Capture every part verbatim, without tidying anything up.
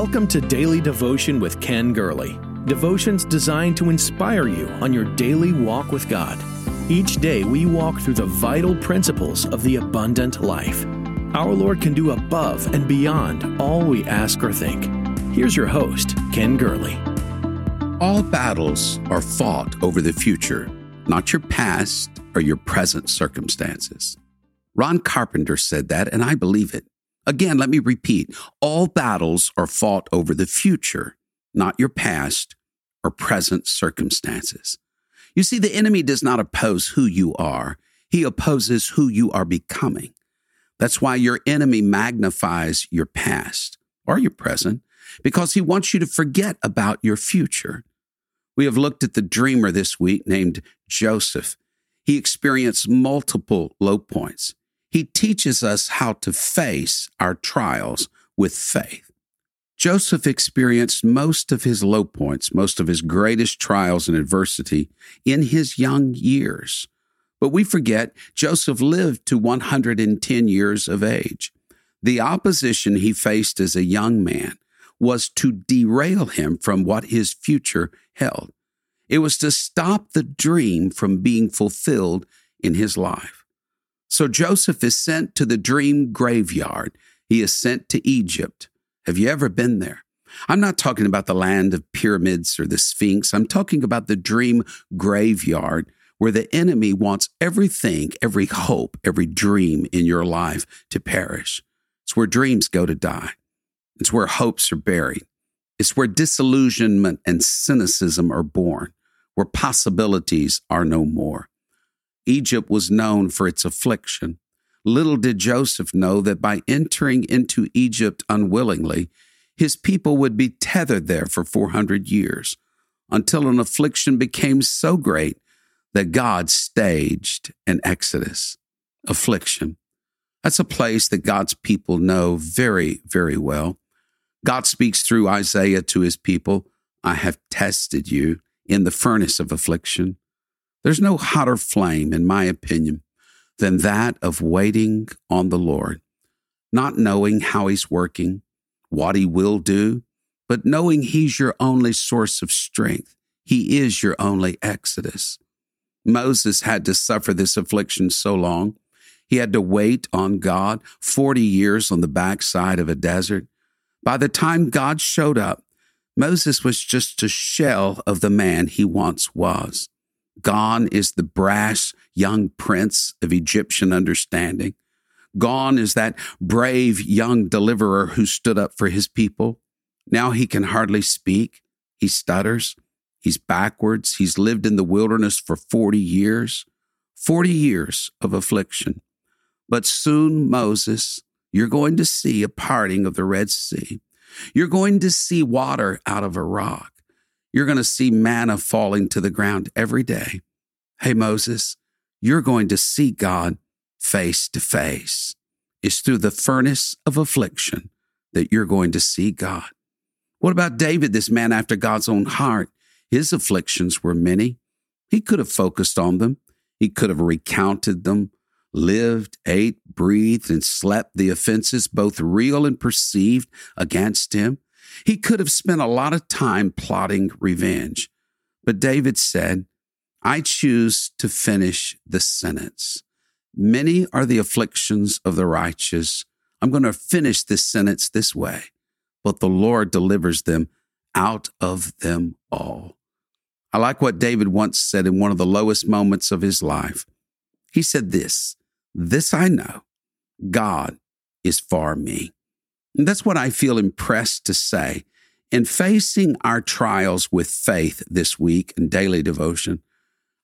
Welcome to Daily Devotion with Ken Gurley. Devotions designed to inspire you on your daily walk with God. Each day we walk through the vital principles of the abundant life. Our Lord can do above and beyond all we ask or think. Here's your host, Ken Gurley. All battles are fought over the future, not your past or your present circumstances. Ron Carpenter said that, and I believe it. Again, let me repeat, all battles are fought over the future, not your past or present circumstances. You see, the enemy does not oppose who you are. He opposes who you are becoming. That's why your enemy magnifies your past or your present, because he wants you to forget about your future. We have looked at the dreamer this week named Joseph. He experienced multiple low points. He teaches us how to face our trials with faith. Joseph experienced most of his low points, most of his greatest trials and adversity in his young years. But we forget Joseph lived to one hundred ten years of age. The opposition he faced as a young man was to derail him from what his future held. It was to stop the dream from being fulfilled in his life. So Joseph is sent to the dream graveyard. He is sent to Egypt. Have you ever been there? I'm not talking about the land of pyramids or the Sphinx. I'm talking about the dream graveyard where the enemy wants everything, every hope, every dream in your life to perish. It's where dreams go to die. It's where hopes are buried. It's where disillusionment and cynicism are born, where possibilities are no more. Egypt was known for its affliction. Little did Joseph know that by entering into Egypt unwillingly, his people would be tethered there for four hundred years, until an affliction became so great that God staged an exodus. Affliction. That's a place that God's people know very, very well. God speaks through Isaiah to his people, "I have tested you in the furnace of affliction." There's no hotter flame, in my opinion, than that of waiting on the Lord, not knowing how he's working, what he will do, but knowing he's your only source of strength. He is your only exodus. Moses had to suffer this affliction so long. He had to wait on God forty years on the backside of a desert. By the time God showed up, Moses was just a shell of the man he once was. Gone is the brash young prince of Egyptian understanding. Gone is that brave young deliverer who stood up for his people. Now he can hardly speak. He stutters. He's backwards. He's lived in the wilderness for forty years. forty years of affliction. But soon, Moses, you're going to see a parting of the Red Sea. You're going to see water out of a rock. You're going to see manna falling to the ground every day. Hey, Moses, you're going to see God face to face. It's through the furnace of affliction that you're going to see God. What about David, this man after God's own heart? His afflictions were many. He could have focused on them. He could have recounted them, lived, ate, breathed, and slept the offenses, both real and perceived, against him. He could have spent a lot of time plotting revenge. But David said, "I choose to finish the sentence. Many are the afflictions of the righteous. I'm going to finish this sentence this way, but the Lord delivers them out of them all." I like what David once said in one of the lowest moments of his life. He said this, "This I know, God is for me." And that's what I feel impressed to say. In facing our trials with faith this week in daily devotion,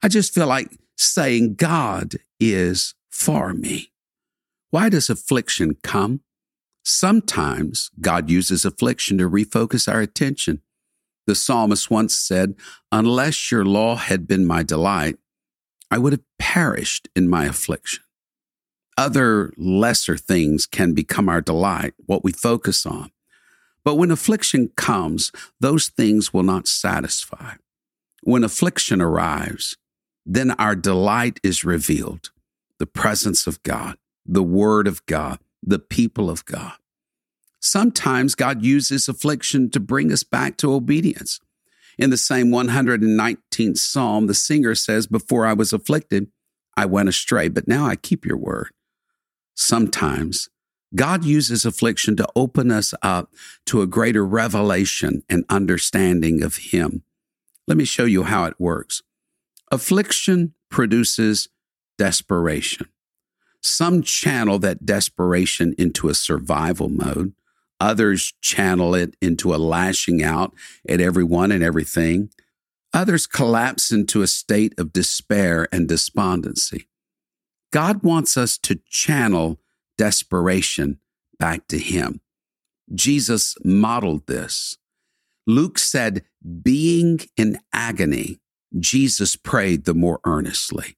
I just feel like saying, God is for me. Why does affliction come? Sometimes God uses affliction to refocus our attention. The psalmist once said, "Unless your law had been my delight, I would have perished in my affliction." Other lesser things can become our delight, what we focus on. But when affliction comes, those things will not satisfy. When affliction arrives, then our delight is revealed, the presence of God, the Word of God, the people of God. Sometimes God uses affliction to bring us back to obedience. In the same one hundred nineteenth Psalm, the singer says, "Before I was afflicted, I went astray, but now I keep your word." Sometimes God uses affliction to open us up to a greater revelation and understanding of Him. Let me show you how it works. Affliction produces desperation. Some channel that desperation into a survival mode. Others channel it into a lashing out at everyone and everything. Others collapse into a state of despair and despondency. God wants us to channel desperation back to Him. Jesus modeled this. Luke said, being in agony, Jesus prayed the more earnestly.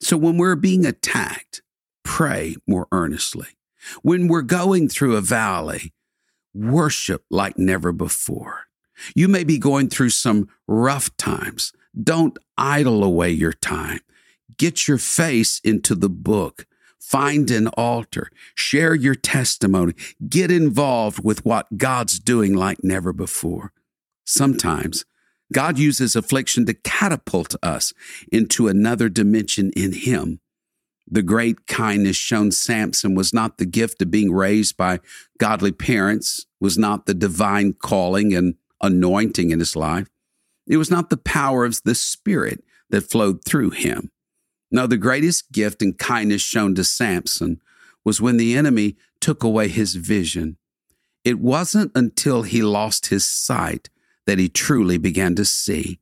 So when we're being attacked, pray more earnestly. When we're going through a valley, worship like never before. You may be going through some rough times. Don't idle away your time. Get your face into the book. Find an altar. Share your testimony. Get involved with what God's doing like never before. Sometimes God uses affliction to catapult us into another dimension in Him. The great kindness shown Samson was not the gift of being raised by godly parents, was not the divine calling and anointing in his life. It was not the power of the Spirit that flowed through him. No, the greatest gift and kindness shown to Samson was when the enemy took away his vision. It wasn't until he lost his sight that he truly began to see.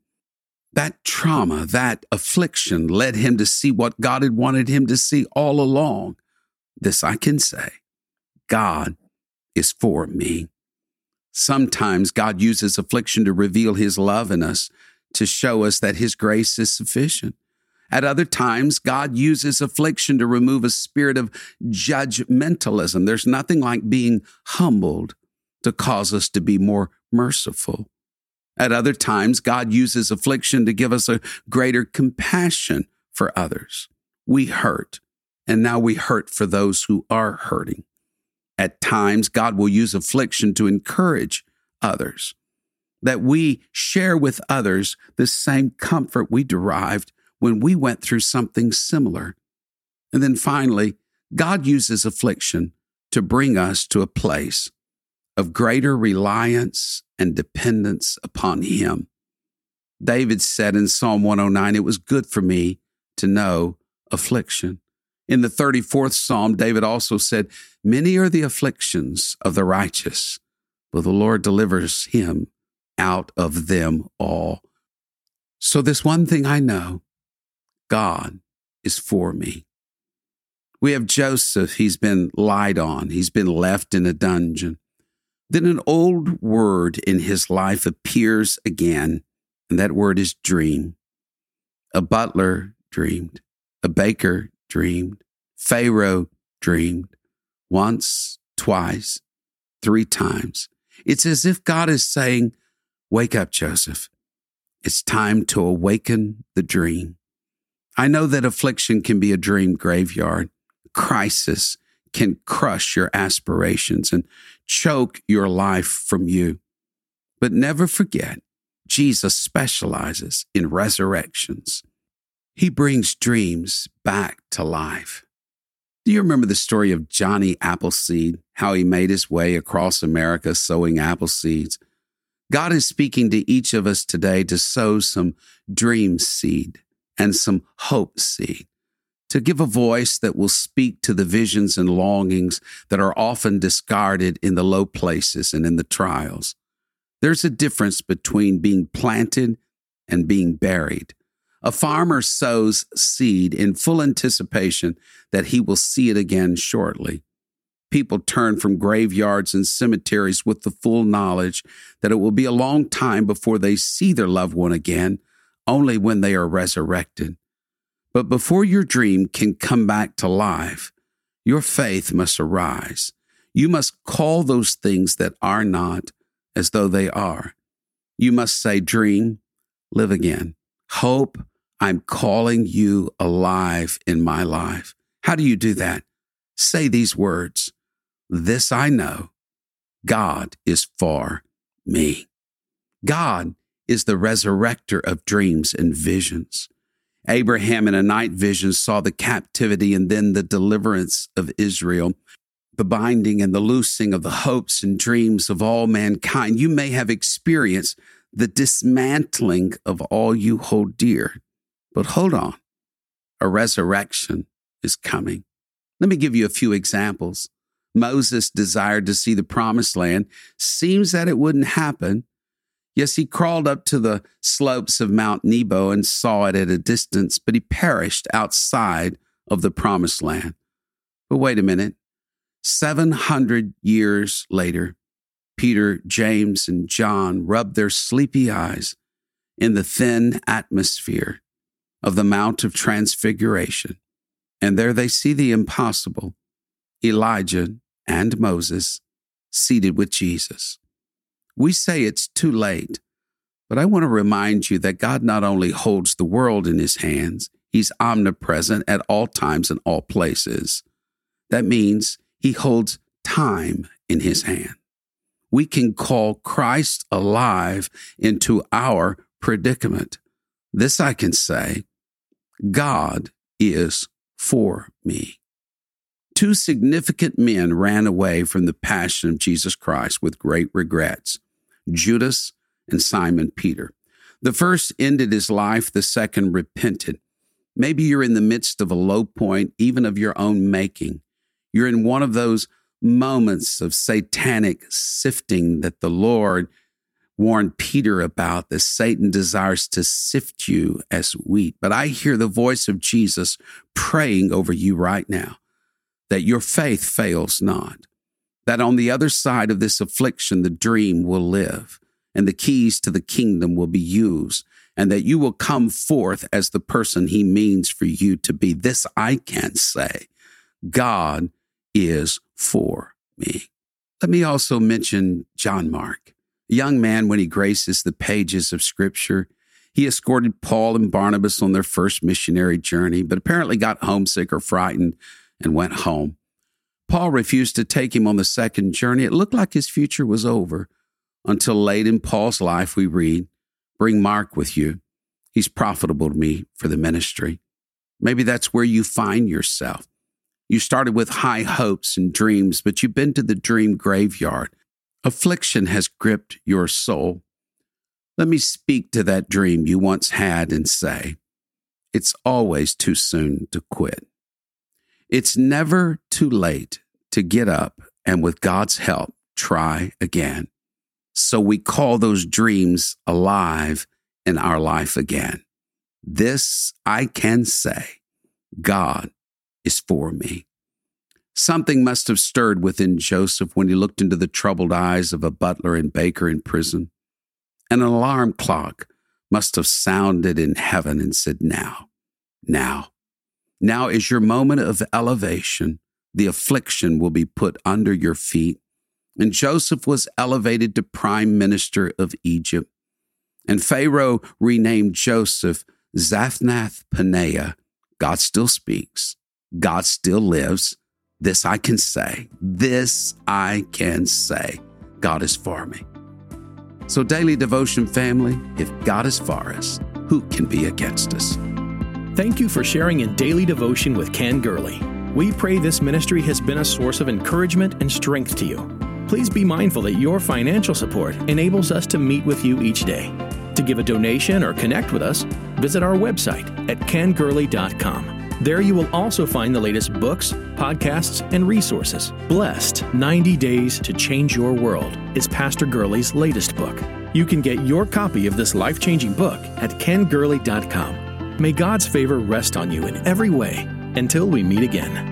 That trauma, that affliction led him to see what God had wanted him to see all along. This I can say, God is for me. Sometimes God uses affliction to reveal His love in us, to show us that His grace is sufficient. At other times, God uses affliction to remove a spirit of judgmentalism. There's nothing like being humbled to cause us to be more merciful. At other times, God uses affliction to give us a greater compassion for others. We hurt, and now we hurt for those who are hurting. At times, God will use affliction to encourage others, that we share with others the same comfort we derived when we went through something similar. And then finally, God uses affliction to bring us to a place of greater reliance and dependence upon Him. David said in Psalm one oh nine, "It was good for me to know affliction." In the thirty-fourth Psalm, David also said, "Many are the afflictions of the righteous, but the Lord delivers him out of them all." So this one thing I know, God is for me. We have Joseph. He's been lied on. He's been left in a dungeon. Then an old word in his life appears again, and that word is dream. A butler dreamed. A baker dreamed. Pharaoh dreamed. Once, twice, three times. It's as if God is saying, "Wake up, Joseph. It's time to awaken the dream." I know that affliction can be a dream graveyard. Crisis can crush your aspirations and choke your life from you. But never forget, Jesus specializes in resurrections. He brings dreams back to life. Do you remember the story of Johnny Appleseed, how he made his way across America sowing apple seeds? God is speaking to each of us today to sow some dream seed and some hope seed, to give a voice that will speak to the visions and longings that are often discarded in the low places and in the trials. There's a difference between being planted and being buried. A farmer sows seed in full anticipation that he will see it again shortly. People turn from graveyards and cemeteries with the full knowledge that it will be a long time before they see their loved one again, only when they are resurrected. But before your dream can come back to life, your faith must arise. You must call those things that are not as though they are. You must say, "Dream, live again. Hope, I'm calling you alive in my life." How do you do that? Say these words: "This I know, God is for me. God is the resurrector of dreams and visions. Abraham in a night vision saw the captivity and then the deliverance of Israel, the binding and the loosing of the hopes and dreams of all mankind. You may have experienced the dismantling of all you hold dear, but hold on, a resurrection is coming. Let me give you a few examples. Moses desired to see the promised land. Seems that it wouldn't happen. Yes, he crawled up to the slopes of Mount Nebo and saw it at a distance, but he perished outside of the promised land. But wait a minute. seven hundred years later, Peter, James, and John rubbed their sleepy eyes in the thin atmosphere of the Mount of Transfiguration. And there they see the impossible, Elijah and Moses seated with Jesus. We say it's too late, but I want to remind you that God not only holds the world in his hands, he's omnipresent at all times and all places. That means he holds time in his hand. We can call Christ alive into our predicament. This I can say, God is for me. Two significant men ran away from the passion of Jesus Christ with great regrets, Judas and Simon Peter. The first ended his life, the second repented. Maybe you're in the midst of a low point, even of your own making. You're in one of those moments of satanic sifting that the Lord warned Peter about, that Satan desires to sift you as wheat. But I hear the voice of Jesus praying over you right now, that your faith fails not, that on the other side of this affliction, the dream will live and the keys to the kingdom will be used, and that you will come forth as the person he means for you to be. This I can say, God is for me. Let me also mention John Mark, a young man when he graces the pages of Scripture. He escorted Paul and Barnabas on their first missionary journey, but apparently got homesick or frightened and went home. Paul refused to take him on the second journey. It looked like his future was over until late in Paul's life we read, "Bring Mark with you. He's profitable to me for the ministry." Maybe that's where you find yourself. You started with high hopes and dreams, but you've been to the dream graveyard. Affliction has gripped your soul. Let me speak to that dream you once had and say, it's always too soon to quit. It's never too late to get up and with God's help, try again. So we call those dreams alive in our life again. This I can say, God is for me. Something must have stirred within Joseph when he looked into the troubled eyes of a butler and baker in prison. An alarm clock must have sounded in heaven and said, now, now. Now is your moment of elevation. The affliction will be put under your feet. And Joseph was elevated to prime minister of Egypt. And Pharaoh renamed Joseph Zaphnath-Paneah. God still speaks. God still lives. This I can say. This I can say. God is for me. So daily devotion family, if God is for us, who can be against us? Thank you for sharing in Daily Devotion with Ken Gurley. We pray this ministry has been a source of encouragement and strength to you. Please be mindful that your financial support enables us to meet with you each day. To give a donation or connect with us, visit our website at ken gurley dot com. There you will also find the latest books, podcasts, and resources. Blessed, ninety Days to Change Your World is Pastor Gurley's latest book. You can get your copy of this life-changing book at ken gurley dot com. May God's favor rest on you in every way. Until we meet again.